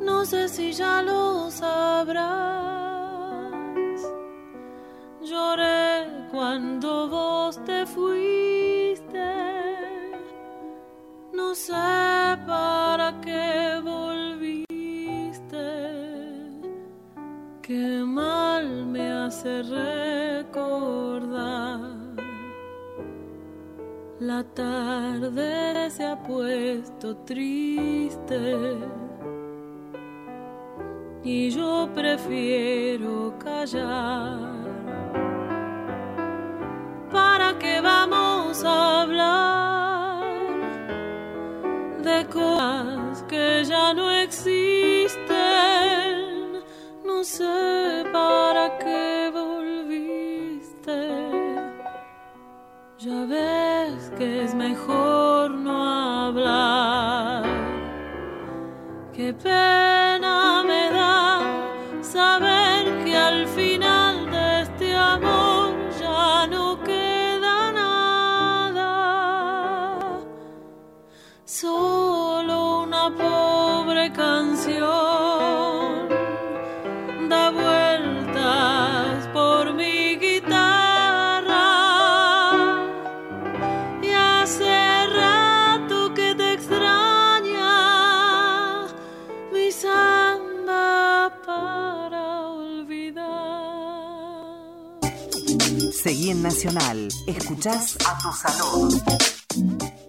No sé si ya lo sabrás. Lloré cuando vos te fuiste. No sé para qué volviste, qué mal me hace recordar. La tarde se ha puesto triste y yo prefiero callar. ¿Para qué vamos a hablar de cosas que ya no existen? No sé para qué volviste. Ya ves que es mejor no hablar. Qué pena me da saber que al final de este amor ya no queda nada. So- Pobre canción da vueltas por mi guitarra y hace rato que te extraña mi samba para olvidar. Seguí en Nacional, escuchás A tu salud.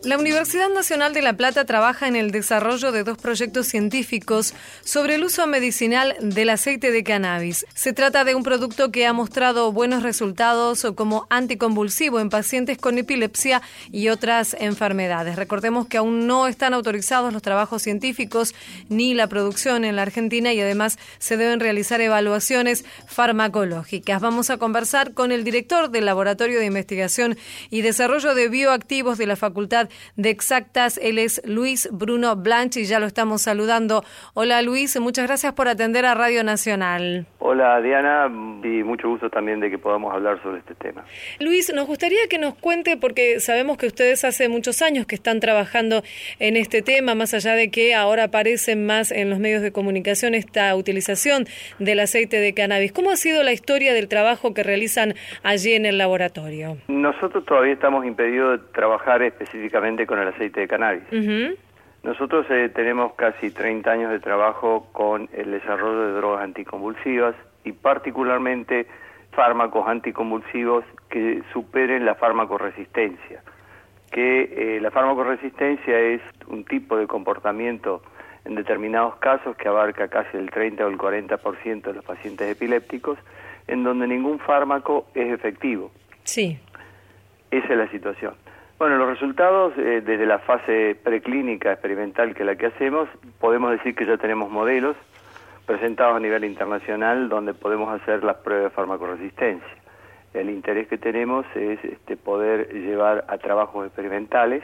La Universidad Nacional de La Plata trabaja en el desarrollo de dos proyectos científicos sobre el uso medicinal del aceite de cannabis. Se trata de un producto que ha mostrado buenos resultados como anticonvulsivo en pacientes con epilepsia y otras enfermedades. Recordemos que aún no están autorizados los trabajos científicos ni la producción en la Argentina y además se deben realizar evaluaciones farmacológicas. Vamos a conversar con el director del Laboratorio de Investigación y Desarrollo de Bioactivos de la Facultad de Exactas. Él es Luis Bruno-Blanch y ya lo estamos saludando. Hola Luis, muchas gracias por atender a Radio Nacional. Hola Diana, y mucho gusto también de que podamos hablar sobre este tema. Luis, nos gustaría que nos cuente, porque sabemos que ustedes hace muchos años que están trabajando en este tema, más allá de que ahora aparecen más en los medios de comunicación esta utilización del aceite de cannabis. ¿Cómo ha sido la historia del trabajo que realizan allí en el laboratorio? Nosotros todavía estamos impedidos de trabajar específicamente con el aceite de cannabis. Uh-huh. Nosotros eh, tenemos casi treinta años de trabajo con el desarrollo de drogas anticonvulsivas y particularmente fármacos anticonvulsivos que superen la farmacoresistencia. Que eh, la farmacoresistencia es un tipo de comportamiento en determinados casos que abarca casi el treinta o el cuarenta por ciento de los pacientes epilépticos, en donde ningún fármaco es efectivo. Sí. Esa es la situación. Bueno, los resultados, eh, desde la fase preclínica experimental, que es la que hacemos, podemos decir que ya tenemos modelos presentados a nivel internacional donde podemos hacer las pruebas de farmacoresistencia. El interés que tenemos es este, poder llevar a trabajos experimentales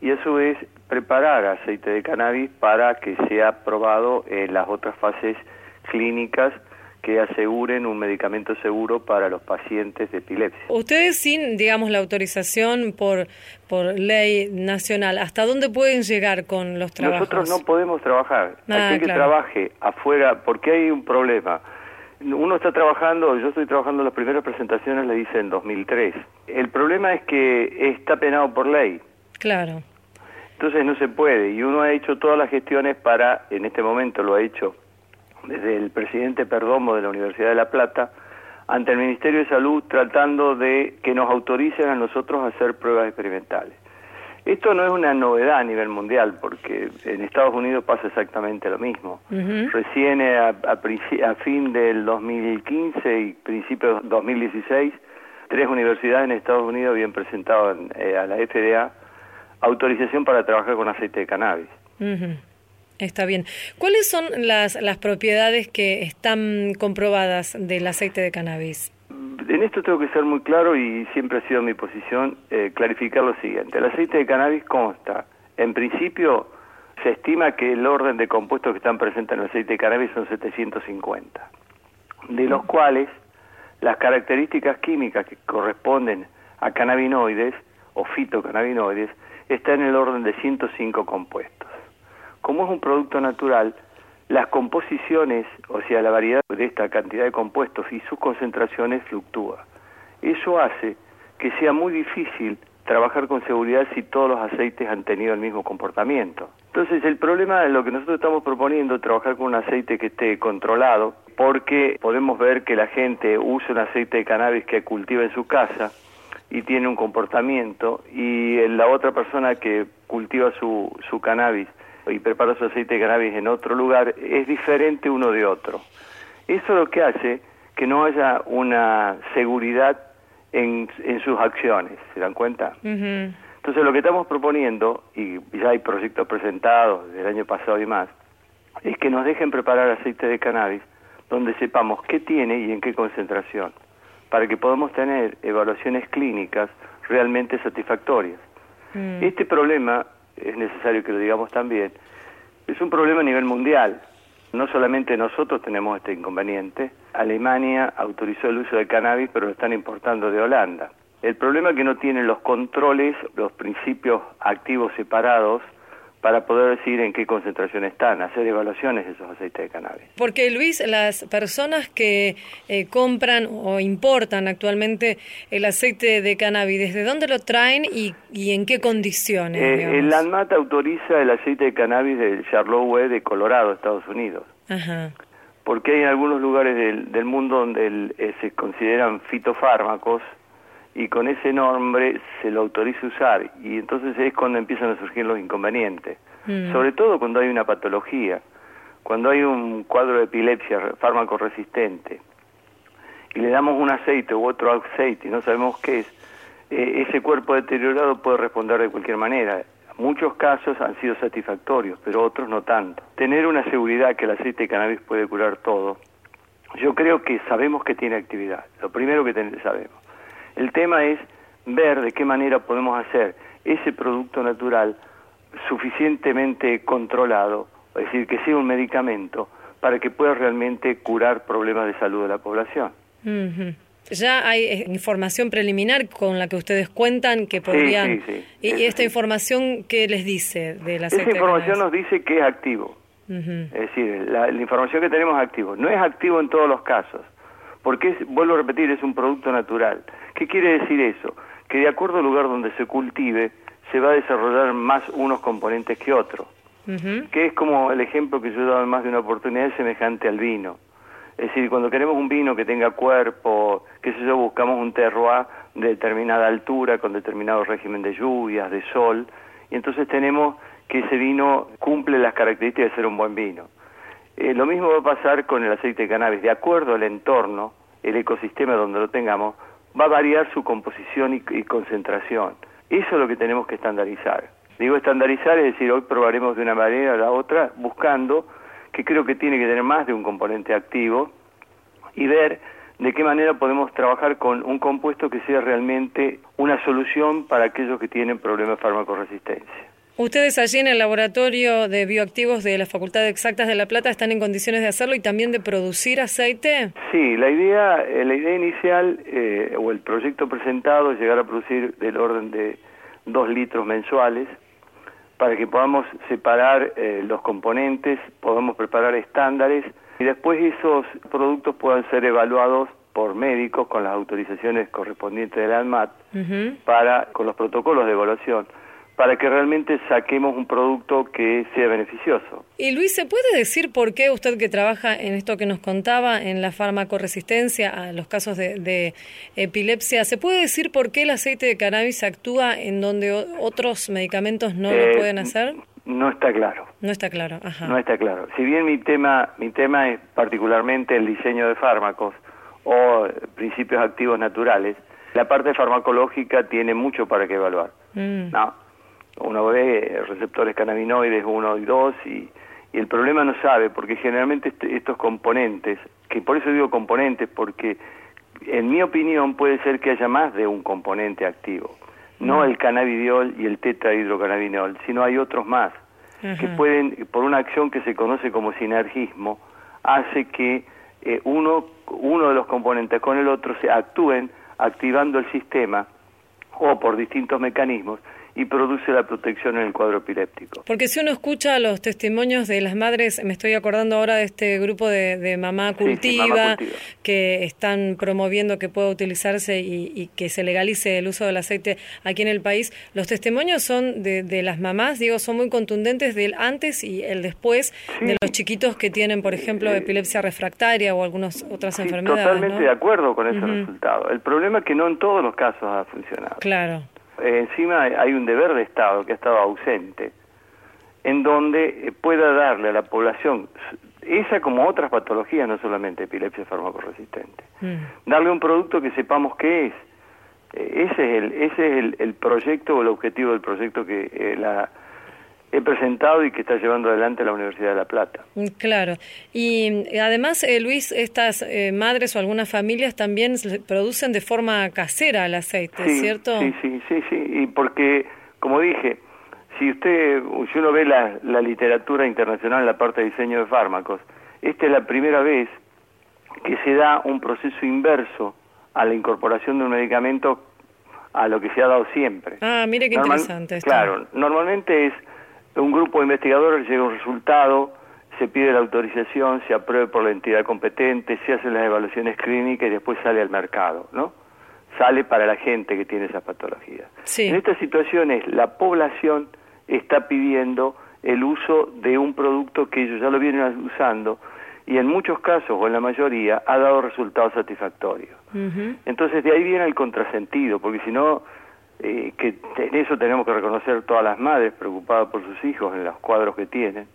y a su vez preparar aceite de cannabis para que sea probado en las otras fases clínicas que aseguren un medicamento seguro para los pacientes de epilepsia. Ustedes, sin, digamos, la autorización por por ley nacional, ¿hasta dónde pueden llegar con los trabajos? Nosotros no podemos trabajar. Ah, Aquel claro. que trabaje afuera, porque hay un problema. Uno está trabajando, yo estoy trabajando, las primeras presentaciones las hice en dos mil tres. El problema es que está penado por ley. Claro. Entonces no se puede, y uno ha hecho todas las gestiones para, en este momento lo ha hecho desde el presidente Perdomo de la Universidad de La Plata, ante el Ministerio de Salud, tratando de que nos autoricen a nosotros a hacer pruebas experimentales. Esto no es una novedad a nivel mundial, porque en Estados Unidos pasa exactamente lo mismo. Uh-huh. Recién a, a, a fin del dos mil quince y principios del dos mil dieciséis, tres universidades en Estados Unidos habían presentado en, eh, a la F D A autorización para trabajar con aceite de cannabis. Uh-huh. Está bien. ¿Cuáles son las, las propiedades que están comprobadas del aceite de cannabis? En esto tengo que ser muy claro, y siempre ha sido mi posición eh, clarificar lo siguiente. El aceite de cannabis consta, en principio, se estima que el orden de compuestos que están presentes en el aceite de cannabis son setecientos cincuenta, de los cuales las características químicas que corresponden a cannabinoides o fitocannabinoides están en el orden de ciento cinco compuestos. Como es un producto natural, las composiciones, o sea, la variedad de esta cantidad de compuestos y sus concentraciones fluctúa. Eso hace que sea muy difícil trabajar con seguridad si todos los aceites han tenido el mismo comportamiento. Entonces, el problema de lo que nosotros estamos proponiendo es trabajar con un aceite que esté controlado, porque podemos ver que la gente usa un aceite de cannabis que cultiva en su casa y tiene un comportamiento, y la otra persona que cultiva su, su cannabis y prepara su aceite de cannabis en otro lugar, es diferente uno de otro. Eso es lo que hace que no haya una seguridad en, en sus acciones, ¿se dan cuenta? Uh-huh. Entonces lo que estamos proponiendo, y ya hay proyectos presentados del año pasado y más, es que nos dejen preparar aceite de cannabis donde sepamos qué tiene y en qué concentración, para que podamos tener evaluaciones clínicas realmente satisfactorias. Uh-huh. Este problema, es necesario que lo digamos también, es un problema a nivel mundial. No solamente nosotros tenemos este inconveniente. Alemania autorizó el uso de cannabis, pero lo están importando de Holanda. El problema es que no tienen los controles, los principios activos separados, para poder decir en qué concentración están, hacer evaluaciones de esos aceites de cannabis. Porque, Luis, las personas que eh, compran o importan actualmente el aceite de cannabis, ¿desde dónde lo traen y, y en qué condiciones? Eh, el ANMAT autoriza el aceite de cannabis del Charlotte Web de Colorado, Estados Unidos. Ajá. Porque hay en algunos lugares del, del mundo donde el, eh, se consideran fitofármacos y con ese nombre se lo autoriza usar, y entonces es cuando empiezan a surgir los inconvenientes, mm. sobre todo cuando hay una patología, cuando hay un cuadro de epilepsia, fármaco resistente, y le damos un aceite u otro aceite y no sabemos qué es, eh, ese cuerpo deteriorado puede responder de cualquier manera. Muchos casos han sido satisfactorios, pero otros no tanto. Tener una seguridad que el aceite de cannabis puede curar todo, yo creo que sabemos que tiene actividad, lo primero que sabemos. El tema es ver de qué manera podemos hacer ese producto natural suficientemente controlado, es decir, que sea un medicamento, para que pueda realmente curar problemas de salud de la población. Uh-huh. Ya hay información preliminar con la que ustedes cuentan que podrían... Sí, sí, sí. ¿Y, y esta información qué les dice de la aceite de cannabis? Esa información nos dice que es activo. Uh-huh. Es decir, la, la información que tenemos es activo. No es activo en todos los casos, porque, es, vuelvo a repetir, es un producto natural. ¿Qué quiere decir eso? Que de acuerdo al lugar donde se cultive, se va a desarrollar más unos componentes que otros. Uh-huh. Que es como el ejemplo que yo he dado en más de una oportunidad, semejante al vino. Es decir, cuando queremos un vino que tenga cuerpo, qué sé yo, buscamos un terroir de determinada altura, con determinado régimen de lluvias, de sol, y entonces tenemos que ese vino cumple las características de ser un buen vino. Eh, lo mismo va a pasar con el aceite de cannabis. De acuerdo al entorno, el ecosistema donde lo tengamos, va a variar su composición y, y concentración. Eso es lo que tenemos que estandarizar. Digo estandarizar, es decir, hoy probaremos de una manera o la otra, buscando... que creo que tiene que tener más de un componente activo, y ver de qué manera podemos trabajar con un compuesto que sea realmente una solución para aquellos que tienen problemas de farmacoresistencia. Ustedes allí en el laboratorio de bioactivos de la Facultad de Exactas de La Plata están en condiciones de hacerlo y también de producir aceite. Sí, la idea, la idea inicial eh, o el proyecto presentado es llegar a producir del orden de dos litros mensuales, para que podamos separar eh, los componentes, podamos preparar estándares, y después esos productos puedan ser evaluados por médicos con las autorizaciones correspondientes de la ANMAT, uh-huh. para, con los protocolos de evaluación, para que realmente saquemos un producto que sea beneficioso. Y Luis, ¿se puede decir por qué usted, que trabaja en esto que nos contaba, en la farmacoresistencia a los casos de, de epilepsia, ¿se puede decir por qué el aceite de cannabis actúa en donde otros medicamentos no eh, lo pueden hacer? No está claro. No está claro, ajá. No está claro. Si bien mi tema, mi tema es particularmente el diseño de fármacos o principios activos naturales, la parte farmacológica tiene mucho para que evaluar. Mm. No. Uno ve receptores cannabinoides uno y dos y, y el problema no sabe, porque generalmente este, estos componentes, que por eso digo componentes, porque en mi opinión puede ser que haya más de un componente activo, no el cannabidiol y el tetrahidrocannabinol, sino hay otros más, uh-huh. que pueden, por una acción que se conoce como sinergismo, hace que eh, uno, uno de los componentes con el otro se actúen activando el sistema o por distintos mecanismos, y produce la protección en el cuadro epiléptico. Porque si uno escucha los testimonios de las madres, me estoy acordando ahora de este grupo de, de Mamá Cultiva, sí, sí, Mamá Cultiva, que están promoviendo que pueda utilizarse y, y que se legalice el uso del aceite aquí en el país, los testimonios son de, de las mamás, digo, son muy contundentes del antes y el después, sí. de los chiquitos que tienen, por ejemplo, eh, epilepsia refractaria o algunas otras sí, enfermedades. Totalmente, ¿no? De acuerdo con ese uh-huh. resultado. El problema es que no en todos los casos ha funcionado. Claro. Encima hay un deber de Estado que ha estado ausente, en donde pueda darle a la población, esa como otras patologías, no solamente epilepsia farmacoresistente, mm. darle un producto que sepamos qué es. Ese es el, ese es el, el proyecto o el objetivo del proyecto que eh, la... he presentado y que está llevando adelante la Universidad de La Plata. Claro. Y además, eh, Luis, estas eh, madres o algunas familias también producen de forma casera el aceite, sí, ¿cierto? Sí, sí, sí, sí. Y porque, como dije, si usted, si uno ve la, la literatura internacional en la parte de diseño de fármacos, esta es la primera vez que se da un proceso inverso a la incorporación de un medicamento a lo que se ha dado siempre. Ah, mire qué Normal, interesante. Esto. Claro. Normalmente es un grupo de investigadores, llega un resultado, se pide la autorización, se aprueba por la entidad competente, se hacen las evaluaciones clínicas y después sale al mercado, ¿no? Sale para la gente que tiene esas patologías. Sí. En estas situaciones, la población está pidiendo el uso de un producto que ellos ya lo vienen usando y en muchos casos, o en la mayoría, ha dado resultados satisfactorios. Uh-huh. Entonces de ahí viene el contrasentido, porque si no, eh, que en eso tenemos que reconocer todas las madres preocupadas por sus hijos en los cuadros que tienen,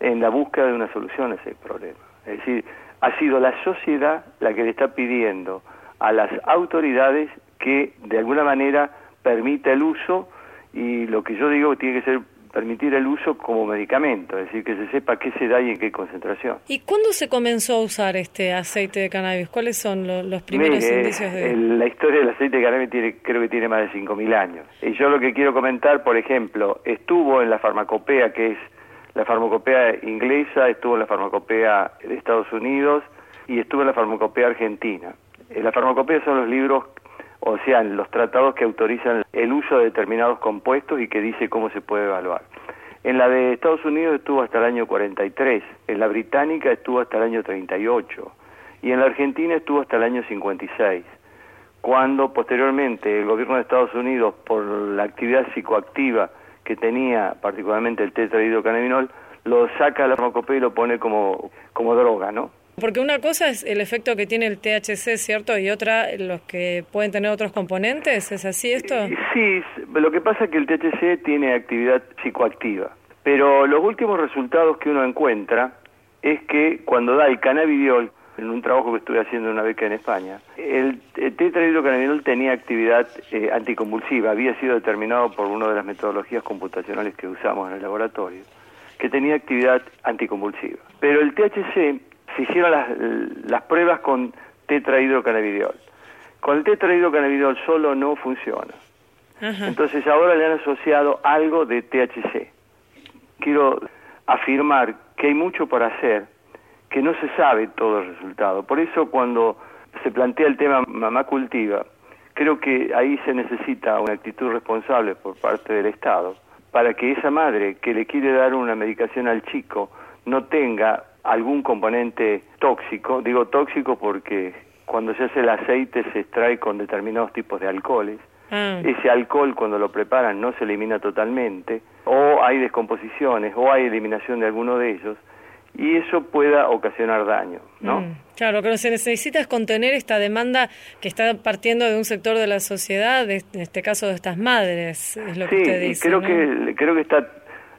en la búsqueda de una solución a ese problema. Es decir, ha sido la sociedad la que le está pidiendo a las autoridades que de alguna manera permita el uso, y lo que yo digo tiene que ser permitir el uso como medicamento, es decir, que se sepa qué se da y en qué concentración. ¿Y cuándo se comenzó a usar este aceite de cannabis? ¿Cuáles son lo, los primeros Mire, indicios de...? El, la historia del aceite de cannabis tiene, creo que tiene más de cinco mil años. Y yo lo que quiero comentar, por ejemplo, estuvo en la farmacopea, que es la farmacopea inglesa, estuvo en la farmacopea de Estados Unidos y estuvo en la farmacopea argentina. La farmacopea son los libros, o sea, los tratados que autorizan el uso de determinados compuestos y que dice cómo se puede evaluar. En la de Estados Unidos estuvo hasta el año cuarenta y tres, en la británica estuvo hasta el año treinta y ocho, y en la Argentina estuvo hasta el año cincuenta y seis, cuando posteriormente el gobierno de Estados Unidos, por la actividad psicoactiva que tenía, particularmente el tetrahidrocannabinol, lo saca a la farmacopea y lo pone como, como droga, ¿no? Porque una cosa es el efecto que tiene el T H C, ¿cierto? Y otra, los que pueden tener otros componentes, ¿es así esto? Sí, lo que pasa es que el T H C tiene actividad psicoactiva, pero los últimos resultados que uno encuentra es que cuando da el cannabidiol, en un trabajo que estuve haciendo una beca en España, el tetrahidrocannabinol tenía actividad eh, anticonvulsiva, había sido determinado por una de las metodologías computacionales que usamos en el laboratorio, que tenía actividad anticonvulsiva. Pero el T H C... se hicieron las, las pruebas con tetrahidrocannabidiol. Con el tetrahidrocannabidiol solo no funciona. Ajá. Entonces ahora le han asociado algo de T H C. Quiero afirmar que hay mucho por hacer, que no se sabe todo el resultado. Por eso cuando se plantea el tema mamá cultiva, creo que ahí se necesita una actitud responsable por parte del Estado para que esa madre que le quiere dar una medicación al chico no tenga algún componente tóxico, digo tóxico porque cuando se hace el aceite se extrae con determinados tipos de alcoholes, mm. ese alcohol cuando lo preparan no se elimina totalmente, o hay descomposiciones, o hay eliminación de alguno de ellos, y eso pueda ocasionar daño, ¿no? Mm. Claro, lo que se necesita es contener esta demanda que está partiendo de un sector de la sociedad, de, en este caso de estas madres, es lo sí, que usted dice, creo ¿no? que creo que está...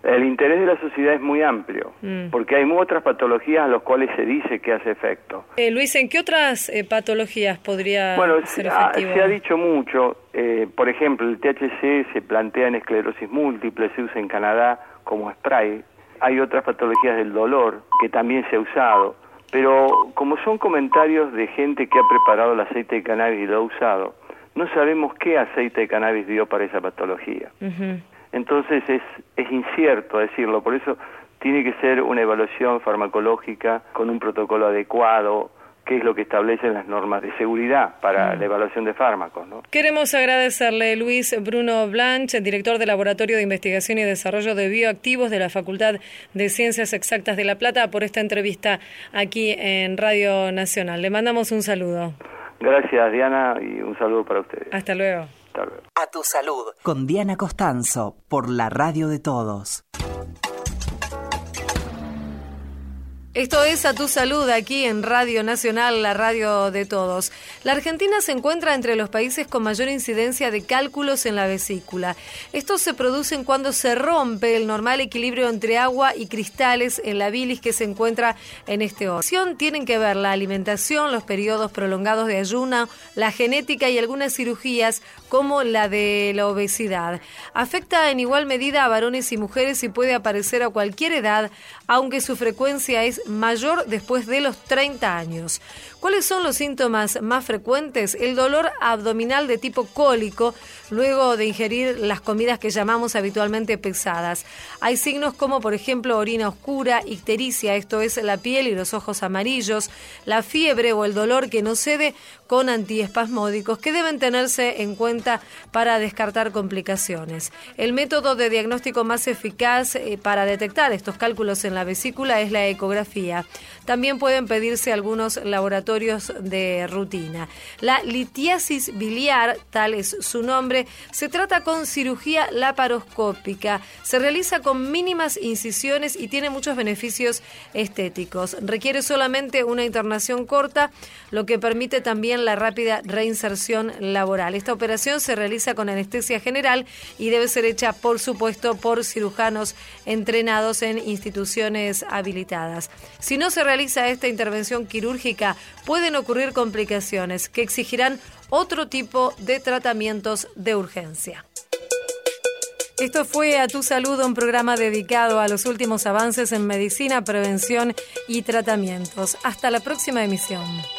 El interés de la sociedad es muy amplio, mm. porque hay otras patologías a las cuales se dice que hace efecto. Eh, Luis, ¿en qué otras eh, patologías podría bueno, ser efectivo? Se ha dicho mucho, eh, por ejemplo, el T H C se plantea en esclerosis múltiple, se usa en Canadá como spray. Hay otras patologías del dolor que también se ha usado, pero como son comentarios de gente que ha preparado el aceite de cannabis y lo ha usado, no sabemos qué aceite de cannabis dio para esa patología. Uh-huh. Entonces es, es incierto decirlo, por eso tiene que ser una evaluación farmacológica con un protocolo adecuado, que es lo que establecen las normas de seguridad para mm. la evaluación de fármacos, ¿no? Queremos agradecerle Luis Bruno-Blanch, director del Laboratorio de Investigación y Desarrollo de Bioactivos de la Facultad de Ciencias Exactas de La Plata, por esta entrevista aquí en Radio Nacional. Le mandamos un saludo. Gracias, Diana, y un saludo para ustedes. Hasta luego. A tu salud. Con Diana Costanzo, por la radio de todos. Esto es A Tu Salud, aquí en Radio Nacional, la radio de todos. La Argentina se encuentra entre los países con mayor incidencia de cálculos en la vesícula. Estos se producen cuando se rompe el normal equilibrio entre agua y cristales en la bilis que se encuentra en este órgano. Tienen que ver la alimentación, los periodos prolongados de ayuno, la genética y algunas cirugías como la de la obesidad. Afecta en igual medida a varones y mujeres y puede aparecer a cualquier edad, aunque su frecuencia es mayor después de los treinta años. ¿Cuáles son los síntomas más frecuentes? El dolor abdominal de tipo cólico luego de ingerir las comidas que llamamos habitualmente pesadas. Hay signos como, por ejemplo, orina oscura, ictericia, esto es la piel y los ojos amarillos, la fiebre o el dolor que no cede con antiespasmódicos que deben tenerse en cuenta para descartar complicaciones. El método de diagnóstico más eficaz para detectar estos cálculos en la vesícula es la ecografía. También pueden pedirse algunos laboratorios de rutina. La litiasis biliar, tal es su nombre, hombre se trata con cirugía laparoscópica. Se realiza con mínimas incisiones y tiene muchos beneficios estéticos. Requiere solamente una internación corta, lo que permite también la rápida reinserción laboral. Esta operación se realiza con anestesia general y debe ser hecha, por supuesto, por cirujanos entrenados en instituciones habilitadas. Si no se realiza esta intervención quirúrgica, pueden ocurrir complicaciones que exigirán otro tipo de tratamientos de urgencia. Esto fue A Tu Salud, un programa dedicado a los últimos avances en medicina, prevención y tratamientos. Hasta la próxima emisión.